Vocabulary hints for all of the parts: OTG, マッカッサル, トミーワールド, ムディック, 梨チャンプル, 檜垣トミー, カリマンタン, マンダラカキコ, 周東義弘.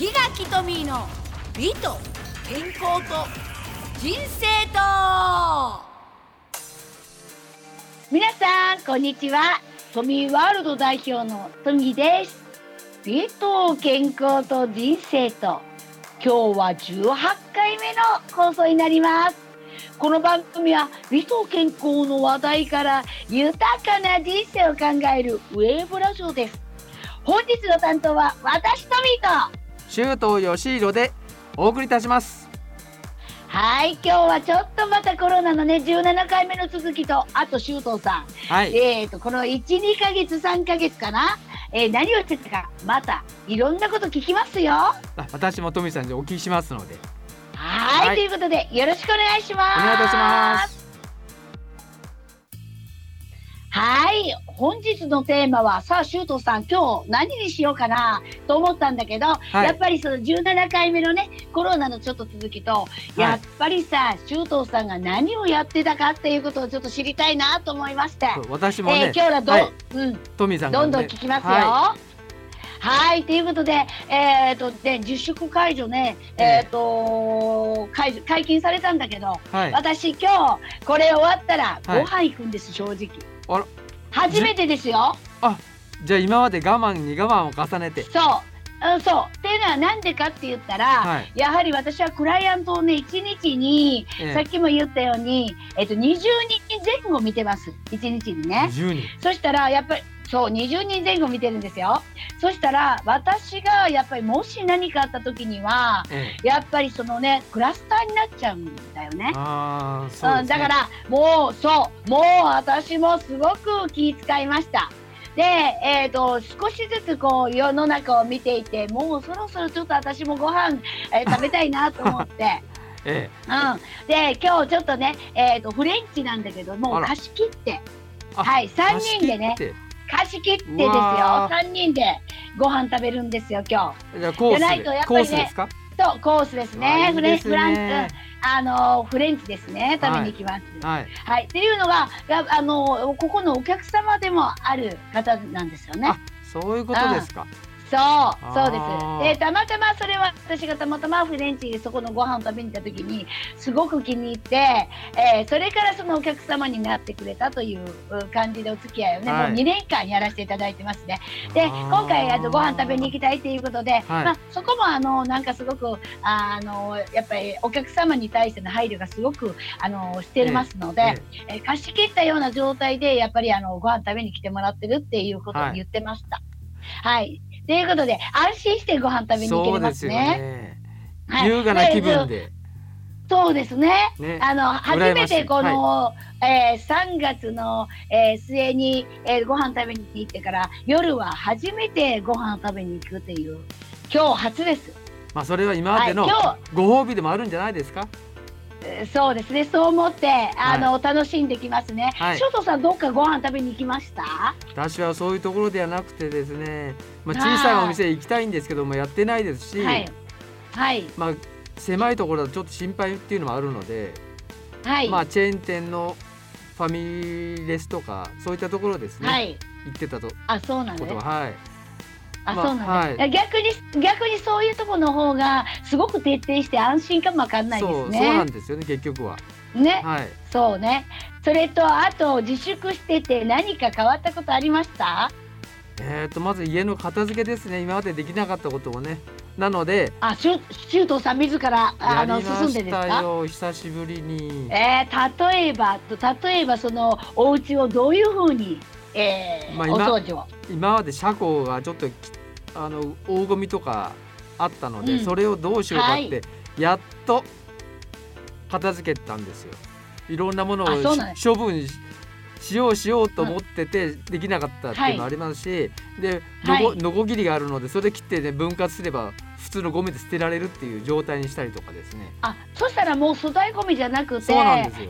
檜垣トミーの美と健康と人生と、皆さんこんにちは。トミーワールド代表のトミーです。美と健康と人生と、今日は18回目の放送になります。この番組は美と健康の話題から豊かな人生を考えるウェーブラジオです。本日の担当は私トミーと周東義弘でお送りいたします。はい、今日はちょっとまたコロナのね17回目の続きと、あと周東さん、はい、この 1,2 ヶ月3ヶ月かな、何をしてたかまたいろんなこと聞きますよ。私もトミーさんにお聞きしますので、はい、はい、ということでよろしくお願いします。お願いいたします。はい、本日のテーマはさあ周東さん、今日何にしようかなと思ったんだけど、はい、やっぱりその17回目のねコロナのちょっと続きと、はい、やっぱりさ周東さんが何をやってたかっていうことをちょっと知りたいなと思いまして、私もね、今日ははい、トミーさんが、ね、どんどん聞きますよ。はいはい、ということで、ね、自粛解除ね、解禁されたんだけど、はい、私今日これ終わったらご飯行くんです、はい、正直。あら、初めてですよ。あ、じゃあ今まで我慢に我慢を重ねて、そうっていうのはなんでかって言ったら、はい、やはり私はクライアントをね1日に、さっきも言ったように、20人前後見てます、1日にね。20人。そしたらやっぱりそう20人前後見てるんですよ。そしたら私がやっぱりもし何かあった時には、やっぱりそのねクラスターになっちゃうんだよね。あー、そうですね。だからもう私もすごく気遣いました。で、少しずつこう世の中を見ていて、もうそろそろちょっと私もご飯、食べたいなと思ってで今日ちょっとね、フレンチなんだけども貸し切って、はい、3人でね貸し切ってですよ。3人でご飯食べるんですよ今日。じゃあコースで、ないとやっぱりね、コースですか？そう、コースですね。フレンチですね、食べに行きます。はいはいはい、っていうのがここのお客様でもある方なんですよね。あ、そういうことですか。そうです。で、たまたまそれは私がたまたまフレンチでそこのご飯を食べに行った時にすごく気に入って、それからそのお客様になってくれたという感じでお付き合いをね、はい、もう2年間やらせていただいてますね。で、今回ご飯食べに行きたいということで、そこもなんかすごくやっぱりお客様に対しての配慮がすごくしてますので、貸し切ったような状態でやっぱりご飯食べに来てもらってるっていうことを言ってました。はい、はいということで安心してご飯食べに行けますね。そうですよね、はい、優雅な気分で。そうですね、初めてこの、3月の、末に、ご飯食べに行ってから夜は初めてご飯を食べに行くっていう、今日初です。まあ、それは今までのご褒美でもあるんじゃないですか。そうですね、そう思って楽しんできますね。はい、周東さんどっかご飯食べに行きました？私はそういうところではなくてですね、小さいお店行きたいんですけどもやってないですし、狭いところだとちょっと心配っていうのもあるので、チェーン店のファミレスとかそういったところですね、行ってたと。あ、そうなんです。逆にそういうところの方がすごく徹底して安心かもわかんないですね。そうなんですよね、結局はね、はい、そうね。それとあと自粛してて何か変わったことありました？まず家の片付けですね、今までできなかったことをね。なので周東さん自ら進んでですか？やりましたよ、久しぶりに。例えばそのお家をどういうふうにお掃除を。今まで車庫がちょっと大ゴミとかあったので、それをどうしようかって、やっと片付けたんですよ。いろんなものを処分しようと思ってて、できなかったっていうのもありますし、でノコギリがあるのでそれ切って、ね、分割すれば普通のゴミで捨てられるっていう状態にしたりとかですね。あ、そしたらもう粗大ゴミじゃなくて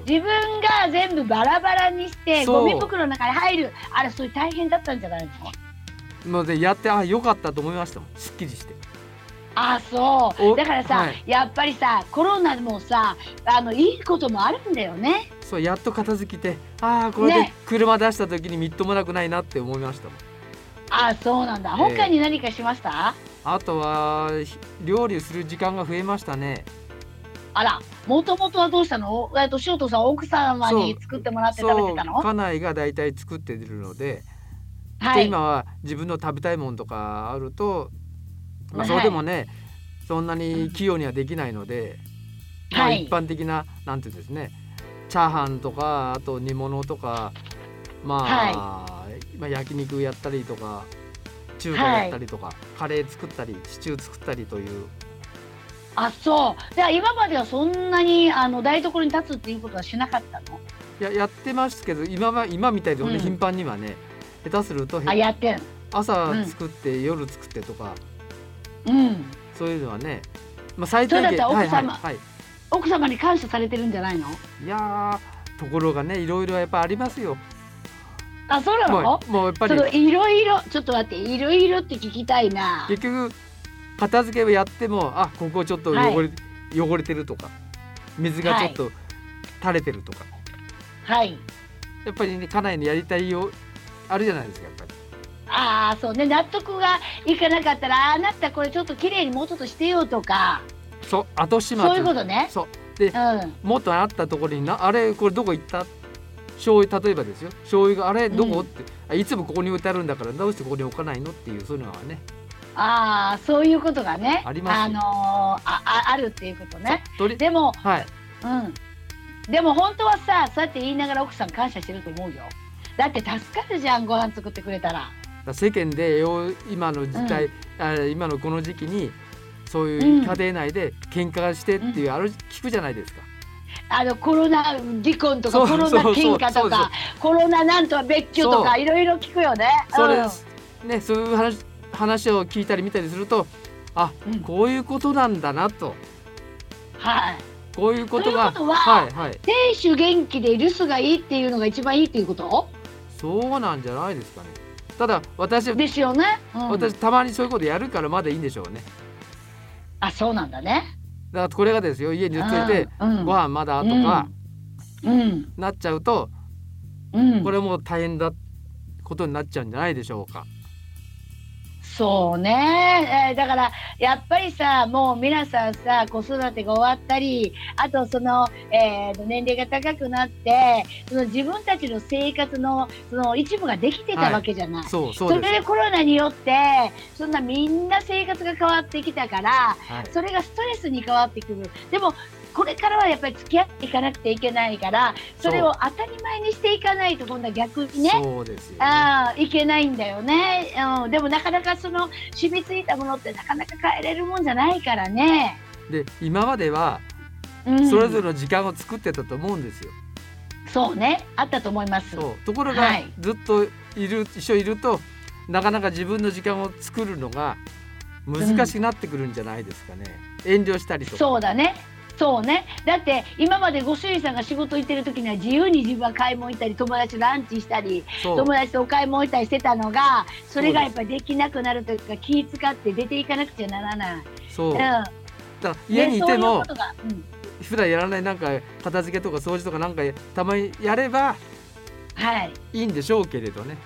自分が全部バラバラにしてゴミ袋の中に入る、あれそれ大変だったんじゃないですか？のでやってよかったと思いましたもん、すっきりして。あ、そうだからさ、やっぱりさコロナもさいいこともあるんだよね。そう、やっと片付けて、これで車出した時にみっともなくないなって思いましたもん。あ、そうなんだ。他に何かしました？あとは料理する時間が増えましたね。あら、もともとはどうしたの？塩戸さん、奥様に作ってもらって食べてたの？そう、家内がだいたい作ってるので、はい、で今は自分の食べたいものとかあると、まあ、それでもね、はい、そんなに器用にはできないので、まあ、一般的な、はい、なんていうんですね、チャーハンとか、あと煮物とか、まあ焼肉やったりとか、中華やったりとか、はい、カレー作ったりシチュー作ったりという。あ、そう。じゃあ今まではそんなに台所に立つっていうことはしなかったの？いや、やってますけど、今みたいで、ね、うん、頻繁にはね、下手するとやってる、朝作って、うん、夜作ってとか、うん、そういうのはね、まあ、最低限、それだったら奥様に感謝されてるんじゃないの？いやー、ところがね、いろいろやっぱありますよ。あ、そうなの？もうやっぱりいろいろ、ちょっと待って、いろいろって聞きたいな。結局片付けをやっても、あ、ここちょっと汚れてるとか、水がちょっと垂れてるとか、はい、やっぱりね、家内のやりたいよあるじゃないですか、やっぱり。ああ、そうね、納得がいかなかったら、あなたこれちょっと綺麗にもうちょっとしてよとか、そう、後始末、そういうことね。そうで、うん、もっとあったところにあれこれどこ行った醤油、例えばですよ、醤油があれどこ、うん、ってあ、いつもここに置いてあるんだから、どうしてここに置かないのっていう、そういうのはね。ああ、そういうことがね、 あるっていうことね。でも、はい、うん、でも本当はさ、そうやって言いながら奥さん感謝してると思うよ。だって助かるじゃん、ご飯作ってくれたら。世間で今の時代、うん、今のこの時期にそういう家庭内で喧嘩してっていう、うん、聞くじゃないですか。コロナ離婚とか、コロナ喧嘩とか、コロナなんとか別居とか、いろいろ聞くよね。そうです、うん、ね、そういう話を聞いたり見たりすると、あ、うん、こういうことなんだなと、はい、こういうことが、ということは、はいはい、亭主元気で留守がいいっていうのが一番いいっていうこと？そうなんじゃないですかね。ただ私ですよね、うん、私たまにそういうことやるからまだいいんでしょうね。あ、そうなんだね。だからこれがですよ、家に連れて、うん、ご飯まだとか、うん、なっちゃうと、うん、これも大変だことになっちゃうんじゃないでしょうか。そうね、だからやっぱりさ、もう皆さんさ、子育てが終わったり、あとその、年齢が高くなって、その自分たちの生活のその一部ができてたわけじゃない、はい、そうです。それでコロナによってそんなみんな生活が変わってきたから、はい、それがストレスに変わってくる。でもこれからはやっぱり付き合っていかなくていけないから、それを当たり前にしていかないと今度は逆にね、そうですよね、いけないんだよね、うん、でもなかなかその染みついたものってなかなか変えれるもんじゃないからね。で、今まではそれぞれの時間を作ってたと思うんですよ、うん、そうね、あったと思います。そう、ところがずっと一緒いると、なかなか自分の時間を作るのが難しくなってくるんじゃないですかね、うん、遠慮したりとか。そうだね、そうね、だって今までご主人さんが仕事行ってる時には自由に自分は買い物行ったり、友達とランチしたり、友達とお買い物行ったりしてたのが、それがやっぱりできなくなるというか、気使って出ていかなくちゃならない。そう、うん、だから家にいても普段やらない、なんか片付けとか掃除とか、なんかたまにやればいいんでしょうけれどね、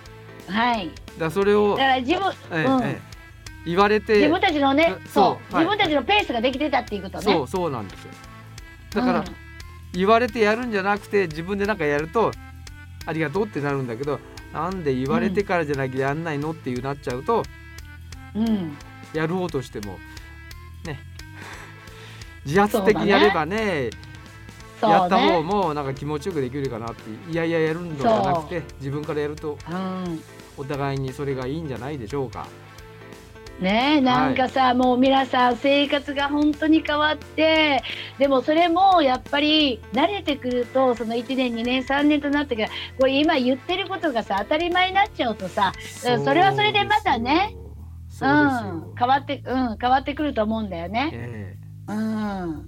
はい、だからそれをだから自分、言われて自分たちのね、そう、はい、自分たちのペースができてたっていうことね。そうなんですよ。だから、うん、言われてやるんじゃなくて、自分でなんかやるとありがとうってなるんだけど、なんで言われてからじゃなきゃやんないのっていうなっちゃうと、うん、やろうとしてもね、自発的にやればね、やった方もなんか気持ちよくできるかなって。いやいや、やるのじゃなくて自分からやると、うん、お互いにそれがいいんじゃないでしょうかね。なんかさ、はい、もう皆さん生活が本当に変わって、でもそれもやっぱり慣れてくると、その1年2年3年となってから、これ今言ってることがさ当たり前になっちゃうとさ、 それはそれでまたね、うん、変わってくると思うんだよね、うん、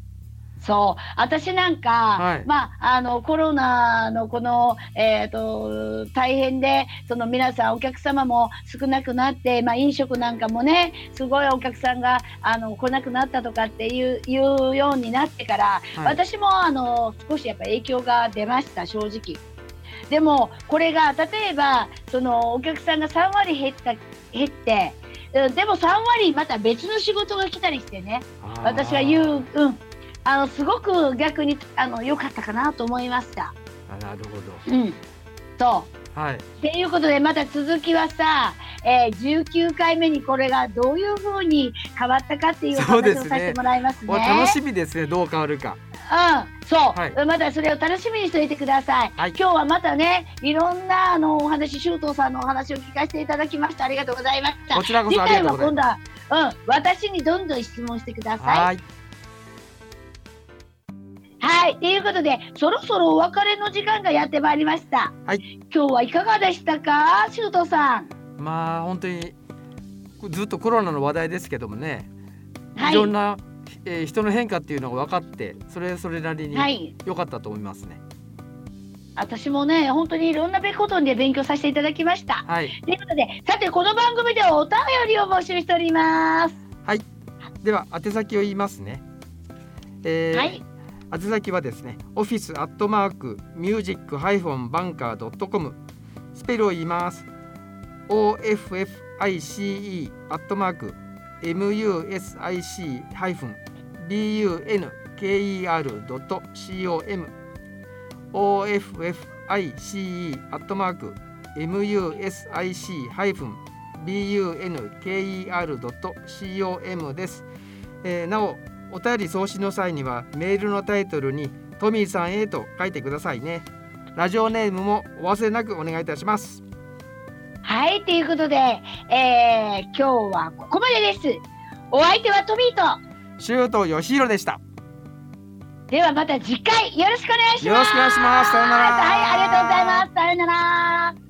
そう、私なんか、はい、まあ、コロナのこの、大変で、その皆さんお客様も少なくなって、まあ、飲食なんかもね、すごいお客さんが来なくなったとかっていうようになってから、はい、私も少しやっぱ影響が出ました、正直。でもこれが例えばそのお客さんが3割減って、でも3割また別の仕事が来たりしてね、私はすごく逆に良かったかなと思いました。なるほど。うん。そう。はい。ということでまた続きはさ、19回目にこれがどういうふうに変わったかっていう話をさせてもらいますね。そうですね。楽しみですね。どう変わるか。うん、そう、はい、またそれを楽しみにしておいてください、はい、今日はまたね、いろんなお話、周東さんのお話を聞かせていただきました。ありがとうございました。こちらこそありがとうございます。次回は今度は、私にどんどん質問してください。はいはい、ということでそろそろお別れの時間がやってまいりました、はい、今日はいかがでしたか、周東さん。まあ本当にずっとコロナの話題ですけどもね、はい、いろんな人の変化っていうのが分かってそれなりに良かったと思いますね、はい、私もね本当にいろんなことで勉強させていただきました、はい、ということでさてこの番組ではお便りを募集しております。はい、では宛先を言いますね、はい、宛先はですね office@music-banker.com スペルを言います。 office@music-banker.com office@music-banker.com です、なおお便り送信の際にはメールのタイトルにトミーさんへと書いてくださいね。ラジオネームもお忘れなくお願いいたします。はい、ということで、今日はここまでです。お相手はトミーと周東よしひろでした。ではまた次回よろしくお願いします。よろしくお願いします。さよなら。はい、ありがとうございます。さよなら。